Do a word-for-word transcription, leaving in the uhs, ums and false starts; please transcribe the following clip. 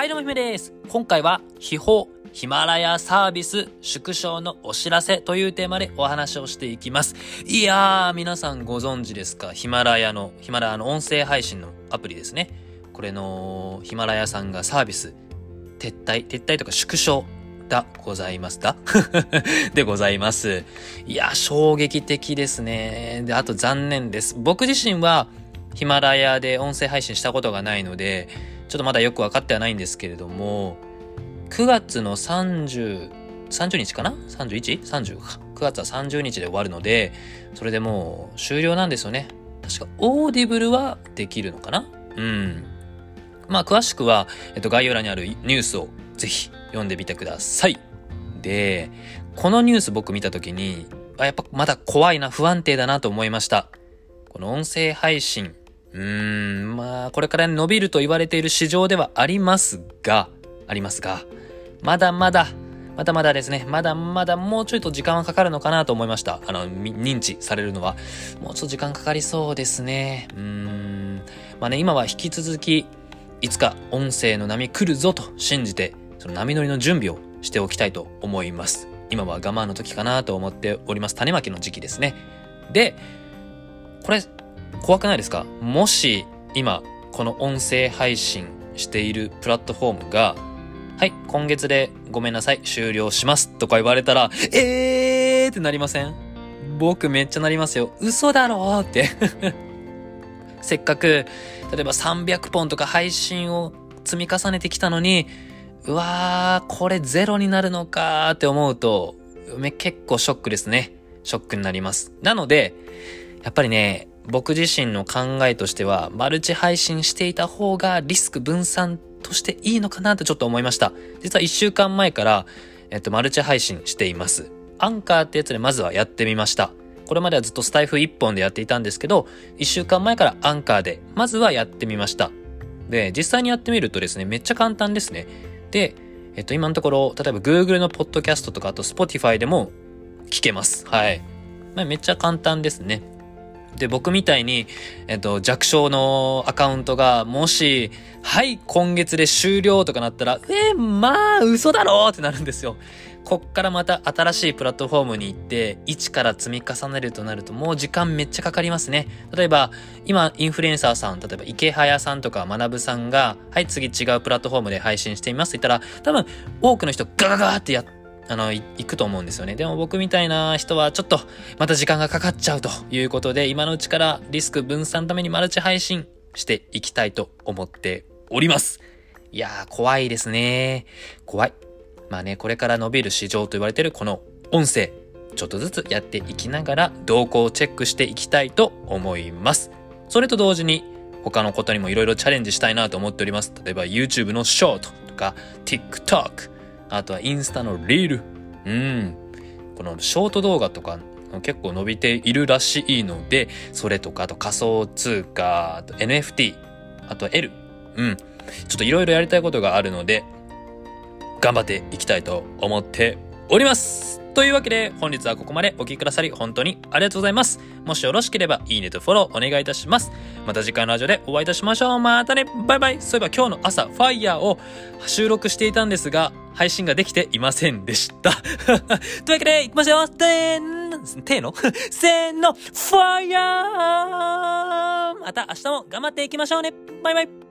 はい、どうもひめです。今回は秘宝ヒマラヤサービス縮小のお知らせというテーマでお話をしていきます。いやー、皆さんご存知ですか？ヒマラヤの、ヒマラヤの音声配信のアプリですね。これのヒマラヤさんがサービス撤退、撤退とか縮小だございますだでございます。いやー、衝撃的ですね。で、あと残念です。僕自身はヒマラヤで音声配信したことがないので、ちょっとまだよく分かってはないんですけれども、くがつの30、30日かな ?31? 30か。くがつはさんじゅうにちで終わるので、それでもう終了なんですよね。確かオーディブルはできるのかな？うん。まあ詳しくは、えっと概要欄にあるニュースをぜひ読んでみてください。で、このニュース僕見たときに、あ、やっぱまだ怖いな、不安定だなと思いました。この音声配信。うーん、まあ、これから伸びると言われている市場ではありますが、ありますが、まだまだ、まだまだですね、まだまだもうちょいと時間はかかるのかなと思いました。あの、認知されるのは。もうちょっと時間かかりそうですね。うーん。まあね、今は引き続き、いつか音声の波来るぞと信じて、その波乗りの準備をしておきたいと思います。今は我慢の時かなと思っております。種まきの時期ですね。で、これ、怖くないですか？もし今この音声配信しているプラットフォームが、はい、今月でごめんなさい、終了しますとか言われたら、えーってなりません？僕めっちゃなりますよ。嘘だろーって。せっかく、例えばさんびゃくぽんとか配信を積み重ねてきたのに、うわー、これゼロになるのかーって思うと、結構ショックですね。ショックになります。なので、やっぱりね、僕自身の考えとしてはマルチ配信していた方がリスク分散としていいのかなとちょっと思いました。実はいっしゅうかんまえから、えっと、マルチ配信しています。アンカーってやつでまずはやってみました。これまではずっとスタイフいっぽんでやっていたんですけど、いっしゅうかんまえからアンカーでまずはやってみました。で、実際にやってみるとですね、めっちゃ簡単ですね。で、えっと今のところ、例えば Google のポッドキャストとか、あと Spotify でも聞けます。はい、まあ、めっちゃ簡単ですね。で、僕みたいに、えっと、弱小のアカウントが、もし、はい、今月で終了とかなったら、えー、まあ、嘘だろーってなるんですよ。こっからまた新しいプラットフォームに行って、一から積み重ねるとなると、もう時間めっちゃかかりますね。例えば、今、インフルエンサーさん、例えば、池早さんとか、学さんが、はい、次違うプラットフォームで配信していますって言ったら、多分、多くの人、ガガガーってやって、あの、い、行くと思うんですよね。でも僕みたいな人はちょっとまた時間がかかっちゃうということで、今のうちからリスク分散のためにマルチ配信していきたいと思っております。いやー、怖いですね。怖い。まあね、これから伸びる市場と言われているこの音声、ちょっとずつやっていきながら動向をチェックしていきたいと思います。それと同時に他のことにもいろいろチャレンジしたいなと思っております。例えば YouTube のショートとか TikTok、あとはインスタのリール。うん。このショート動画とか結構伸びているらしいので、それとか、あと仮想通貨、あと エヌエフティー、あと L。うん。ちょっといろいろやりたいことがあるので、頑張っていきたいと思っております。というわけで、本日はここまでお聞きくださり本当にありがとうございます。もしよろしければ、いいねとフォローお願いいたします。また次回のラジオでお会いいたしましょう。またね。バイバイ。そういえば今日の朝、ファイヤーを収録していたんですが、配信ができていませんでした。というわけで、行きましょう。てーん、てーのせーの、ファイヤー。また明日も頑張っていきましょうね。バイバイ。